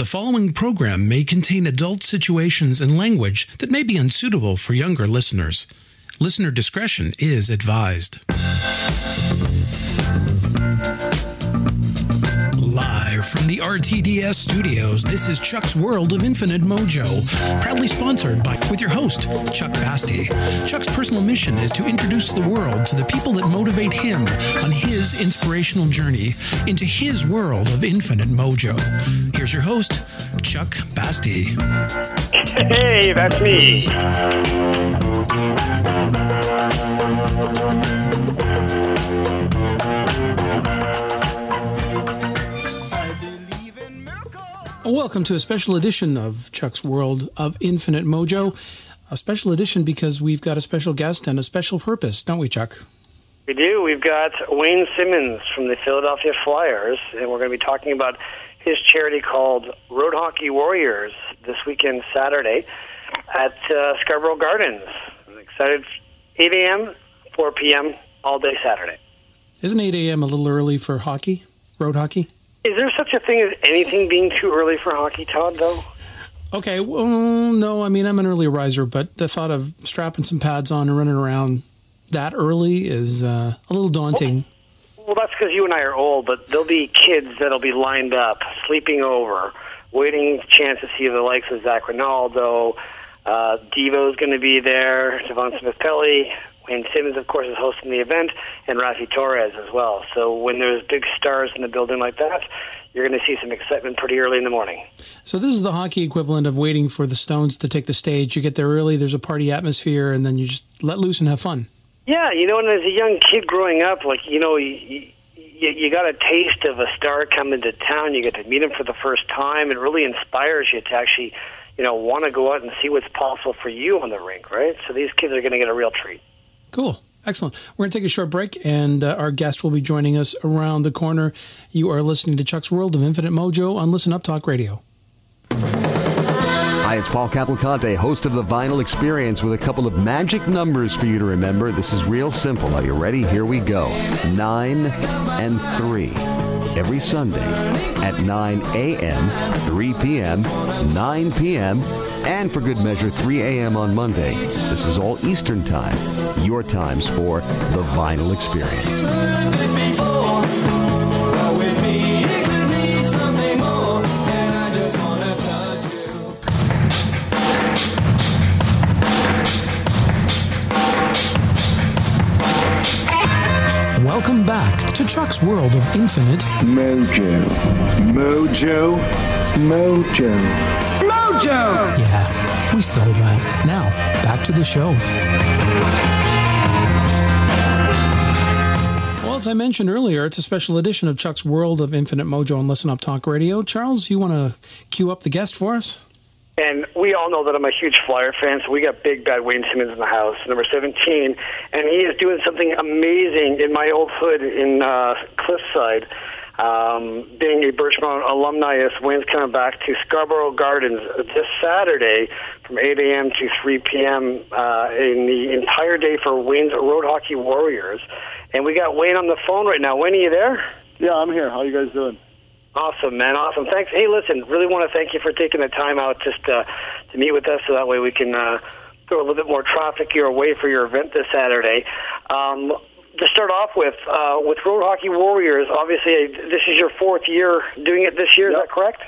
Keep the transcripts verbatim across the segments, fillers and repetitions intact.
The following program may contain adult situations and language that may be unsuitable for younger listeners. Listener discretion is advised. Live from the R T D S studios, this is Chuck's World of Infinite Mojo, proudly sponsored by with your host, Chuck Basti. Chuck's personal mission is to introduce the world to the people that motivate him on his inspirational journey into his world of infinite mojo. Here's your host, Chuck Basti. Hey, that's me. Welcome to a special edition of Chuck's World of Infinite Mojo. A special edition because we've got a special guest and a special purpose, don't we, Chuck? We do. We've got Wayne Simmonds from the Philadelphia Flyers, and we're going to be talking about his charity called Road Hockey Warriors this weekend, Saturday, at uh, Scarborough Gardens. I'm excited. eight a.m., four p.m., all day Saturday. Isn't eight a.m. a little early for hockey, road hockey? Is there such a thing as anything being too early for hockey, Todd, though? Okay, well, no, I mean, I'm an early riser, but the thought of strapping some pads on and running around that early is uh, a little daunting. Well, well that's because you and I are old, but there'll be kids that'll be lined up, sleeping over, waiting a chance to see the likes of Zach Rinaldo. Uh, Devo's going to be there, Devante Smith-Pelly. Wayne Simmonds, of course, is hosting the event, and Rafi Torres as well. So when there's big stars in the building like that, you're going to see some excitement pretty early in the morning. So this is the hockey equivalent of waiting for the Stones to take the stage. You get there early, there's a party atmosphere, and then you just let loose and have fun. Yeah, you know, and as a young kid growing up, like, you know, you, you, you got a taste of a star coming to town. You get to meet him for the first time. It really inspires you to actually, you know, want to go out and see what's possible for you on the rink, right? So these kids are going to get a real treat. Cool. Excellent. We're going to take a short break, and uh, our guest will be joining us around the corner. You are listening to Chuck's World of Infinite Mojo on Listen Up Talk Radio. Hi, it's Paul Capilcante, host of The Vinyl Experience, with a couple of magic numbers for you to remember. This is real simple. Are you ready? Here we go. Nine and three. Every Sunday at nine a.m., three p.m., nine p.m., and for good measure, three a.m. on Monday. This is all Eastern Time, your times for The Vinyl Experience. Welcome back to Chuck's World of Infinite Mojo. Mojo. Mojo. Mojo! Yeah, we stole that. Now, back to the show. Well, as I mentioned earlier, it's a special edition of Chuck's World of Infinite Mojo on Listen Up Talk Radio. Charles, you want to queue up the guest for us? And we all know that I'm a huge Flyer fan, so we got big bad Wayne Simmonds in the house, number seventeen, and he is doing something amazing in my old hood in uh, Cliffside. Um, being a Birchmount alumnius, Wayne's coming back to Scarborough Gardens this Saturday from eight a.m. to three p.m. Uh, in the entire day for Wayne's Road Hockey Warriors. And we got Wayne on the phone right now. Wayne, are you there? Yeah, I'm here. How are you guys doing? Awesome, man. Awesome. Thanks. Hey, listen, really want to thank you for taking the time out just uh, to meet with us so that way we can uh, throw a little bit more traffic your way for your event this Saturday. Um, to start off with, uh, with Road Hockey Warriors, obviously this is your fourth year doing it this year. Yep. Is that correct?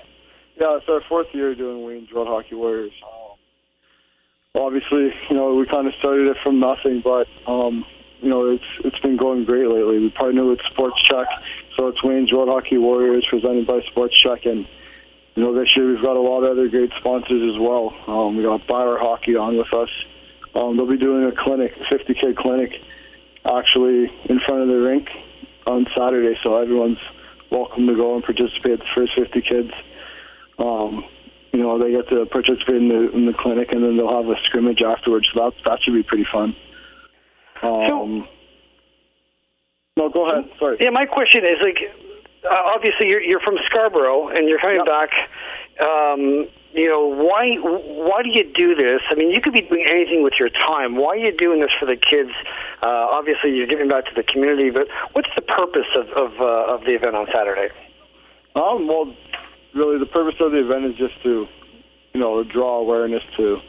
Yeah, it's our fourth year doing Wayne's Road Hockey Warriors. Um, obviously, you know, we kind of started it from nothing, but, um, you know, it's it's been going great lately. We partnered with SportChek. So it's Wayne's Road Hockey Warriors presented by SportChek, and you know this year we've got a lot of other great sponsors as well. Um, we got Bauer Hockey on with us. Um, they'll be doing a clinic, a fifty K clinic, actually in front of the rink on Saturday. So everyone's welcome to go and participate. The first fifty kids, um, you know, they get to participate in the in the clinic, and then they'll have a scrimmage afterwards. So that that should be pretty fun. Um, so- No, go ahead. Sorry. Yeah, my question is, like, uh, obviously you're, you're from Scarborough and you're coming yep. back. Um, you know, why why do you do this? I mean, you could be doing anything with your time. Why are you doing this for the kids? Uh, obviously, you're giving back to the community, but what's the purpose of of, uh, of the event on Saturday? Um, well, really the purpose of the event is just to, you know, draw awareness to,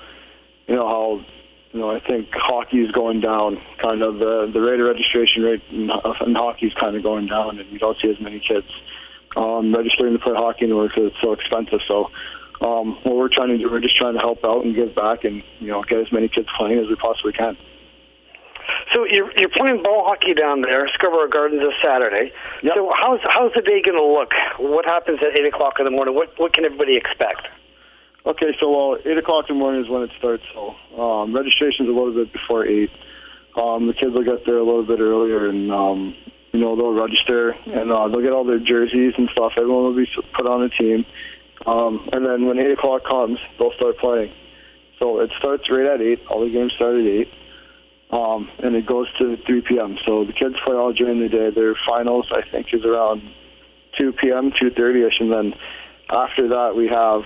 you know, how, you know, I think hockey is going down. Kind of the the rate of registration rate in, in hockey is kind of going down, and you don't see as many kids um, registering to play hockey anymore because it's so expensive. So um, what we're trying to do, we're just trying to help out and give back, and you know, get as many kids playing as we possibly can. So you're, you're playing ball hockey down there, Scarborough Gardens, this Saturday. Yep. So how's how's the day going to look? What happens at eight o'clock in the morning? What what can everybody expect? Okay, so well, eight o'clock in the morning is when it starts. So um, registration's a little bit before eight. Um, the kids will get there a little bit earlier, and um, you know, they'll register, and uh, they'll get all their jerseys and stuff. Everyone will be put on a team, um, and then when eight o'clock comes, they'll start playing. So it starts right at eight. All the games start at eight. Um, and it goes to three p.m. So the kids play all during the day. Their finals, I think, is around two p.m., two thirty-ish, and then after that we have,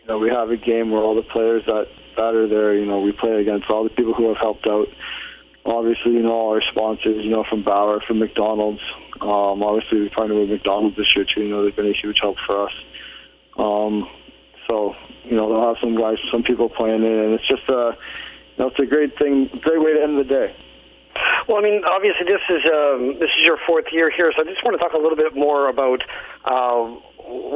you know, we have a game where all the players that, that are there, you know, we play against all the people who have helped out. Obviously, you know, all our sponsors, you know, from Bauer, from McDonald's. Um, obviously, we partnered with McDonald's this year too. You know, they've been a huge help for us. Um, so, you know, they'll have some guys, some people playing it, and it's just a. Uh, No, it's a great thing, great way to end the day. Well, I mean, obviously this is um, this is your fourth year here, so I just want to talk a little bit more about uh,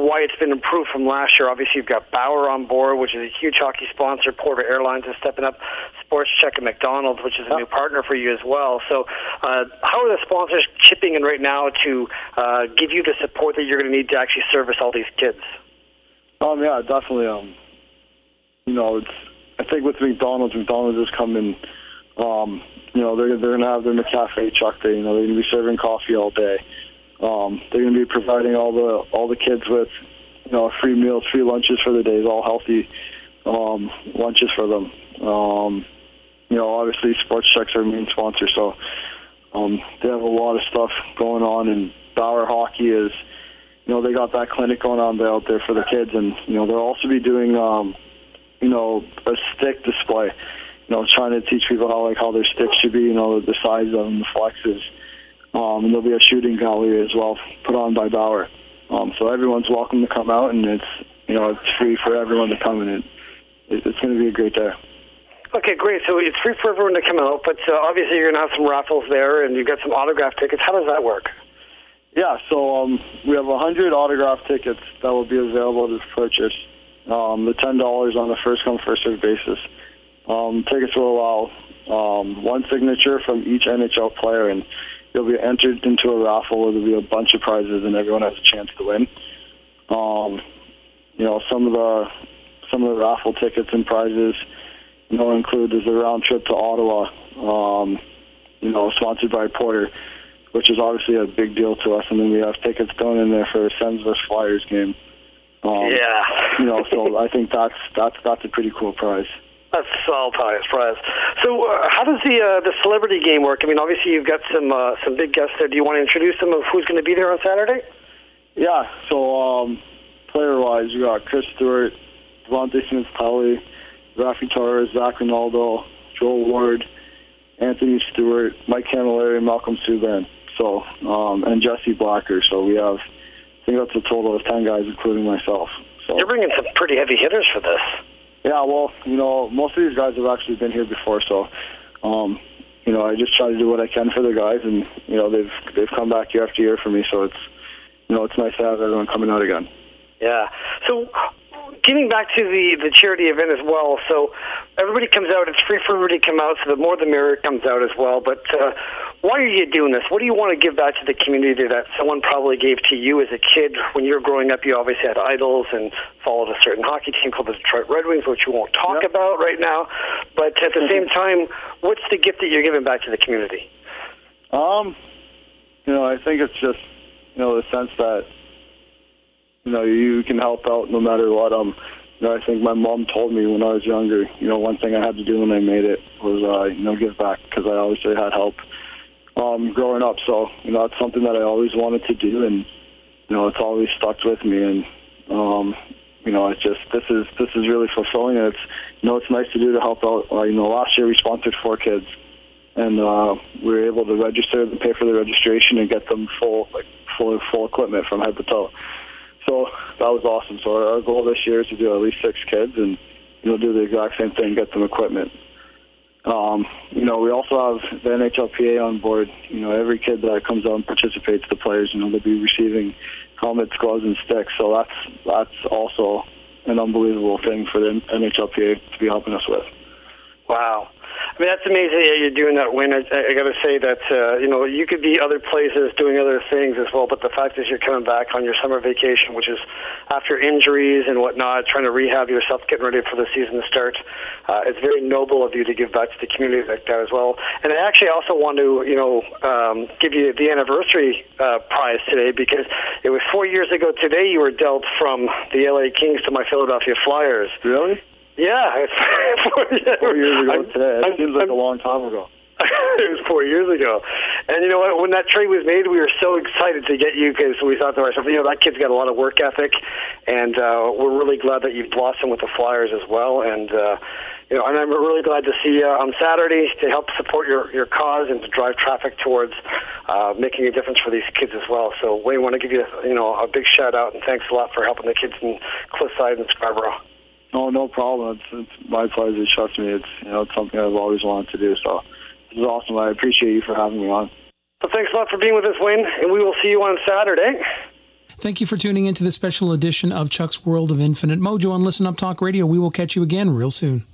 why it's been improved from last year. Obviously, you've got Bauer on board, which is a huge hockey sponsor. Porter Airlines is stepping up. SportChek and McDonald's, which is a new partner for you as well. So, uh, how are the sponsors chipping in right now to uh, give you the support that you're going to need to actually service all these kids? Um, yeah, definitely. Um, you know, it's. I think with McDonald's, McDonald's is coming, um, you know, they're, they're going to have their McCafe Chuck Day. You know, they're going to be serving coffee all day. Um, they're going to be providing all the all the kids with, you know, free meals, free lunches for the days, all healthy um, lunches for them. Um, you know, obviously, SportChek's our main sponsor, so um, they have a lot of stuff going on. And Bauer Hockey is, you know, they got that clinic going on out there for the kids, and you know, they'll also be doing. Um, You know, a stick display. You know, trying to teach people how like how their sticks should be. You know, the size of them, the flexes. Um, and there'll be a shooting gallery as well, put on by Bauer. Um, so everyone's welcome to come out, and it's you know it's free for everyone to come, and it, it's going to be a great day. Okay, great. So it's free for everyone to come out, but uh, obviously you're going to have some raffles there, and you've got some autograph tickets. How does that work? Yeah. So um, we have one hundred autograph tickets that will be available to purchase. Um, the ten dollars on a first come first served basis. Um, tickets will allow um, one signature from each N H L player, and you'll be entered into a raffle where there'll be a bunch of prizes, and everyone has a chance to win. Um, you know, some of the some of the raffle tickets and prizes, you know, include is a round trip to Ottawa. Um, you know, sponsored by Porter, which is obviously a big deal to us, and then we have tickets thrown in there for a Sens versus Flyers game. Um, yeah, you know, so I think that's that's that's a pretty cool prize. That's a solid prize. So, uh, how does the uh, the celebrity game work? I mean, obviously you've got some uh, some big guests there. Do you want to introduce them of who's going to be there on Saturday? Yeah. So, um, player wise, you got Chris Stewart, Devante Smith-Pelly, Rafi Torres, Zach Rinaldo, Joel Ward, Anthony Stewart, Mike Camilleri, Malcolm Subban. So, um, and Jesse Blacker. So we have. I think that's a total of ten guys, including myself. So you're bringing some pretty heavy hitters for this. Yeah, well, you know, most of these guys have actually been here before, so um, you know, I just try to do what I can for the guys, and you know, they've they've come back year after year for me, so it's you know, it's nice to have everyone coming out again. Yeah. So getting back to the, the charity event as well, so everybody comes out. It's free for everybody to come out, so the more the merrier comes out as well. But uh, why are you doing this? What do you want to give back to the community that someone probably gave to you as a kid? When you were growing up, you obviously had idols and followed a certain hockey team called the Detroit Red Wings, which we won't talk yep. about right now. But at the mm-hmm. same time, what's the gift that you're giving back to the community? Um, you know, I think it's just, you know, the sense that, you know, you can help out no matter what. Um, you know, I think my mom told me when I was younger, you know, one thing I had to do when I made it was, uh, you know, give back, because I obviously had help um, growing up. So, you know, it's something that I always wanted to do, and, you know, it's always stuck with me. And, um, you know, it's just, this is this is really fulfilling. And it's, you know, it's nice to do to help out. Uh, you know, last year we sponsored four kids, and uh, we were able to register and pay for the registration and get them full, like, full, full equipment from head to toe. So that was awesome. So our, our goal this year is to do at least six kids, and you know, do the exact same thing, get them equipment. Um, you know, we also have the N H L P A on board. You know, every kid that comes out and participates, the players, you know, they'll be receiving helmets, gloves, and sticks. So that's that's also an unbelievable thing for the N H L P A to be helping us with. Wow. I mean, that's amazing that you're doing that, Wayne. I, I got to say that, uh, you know, you could be other places doing other things as well, but the fact is you're coming back on your summer vacation, which is after injuries and whatnot, trying to rehab yourself, getting ready for the season to start. Uh, it's very noble of you to give back to the community like that as well. And I actually also want to, you know, um, give you the anniversary uh, prize today, because it was four years ago today you were dealt from the L A Kings to my Philadelphia Flyers. Really? Yeah, four, yeah, four years ago I'm, today. It I'm, seems like I'm, a long time ago. It was four years ago. And you know what? When that trade was made, we were so excited to get you, because we thought to ourselves, you know, that kid's got a lot of work ethic, and uh, we're really glad that you've blossomed with the Flyers as well. And uh, you know, and I'm really glad to see you on Saturday to help support your, your cause and to drive traffic towards uh, making a difference for these kids as well. So we want to give you, you know, a big shout out and thanks a lot for helping the kids in Cliffside and Scarborough. No, no problem. It's, it's my pleasure. Trust me, it's you know it's something I've always wanted to do. So this is awesome. I appreciate you for having me on. Well, thanks a lot for being with us, Wayne, and we will see you on Saturday. Thank you for tuning in to this special edition of Chuck's World of Infinite Mojo on Listen Up Talk Radio. We will catch you again real soon.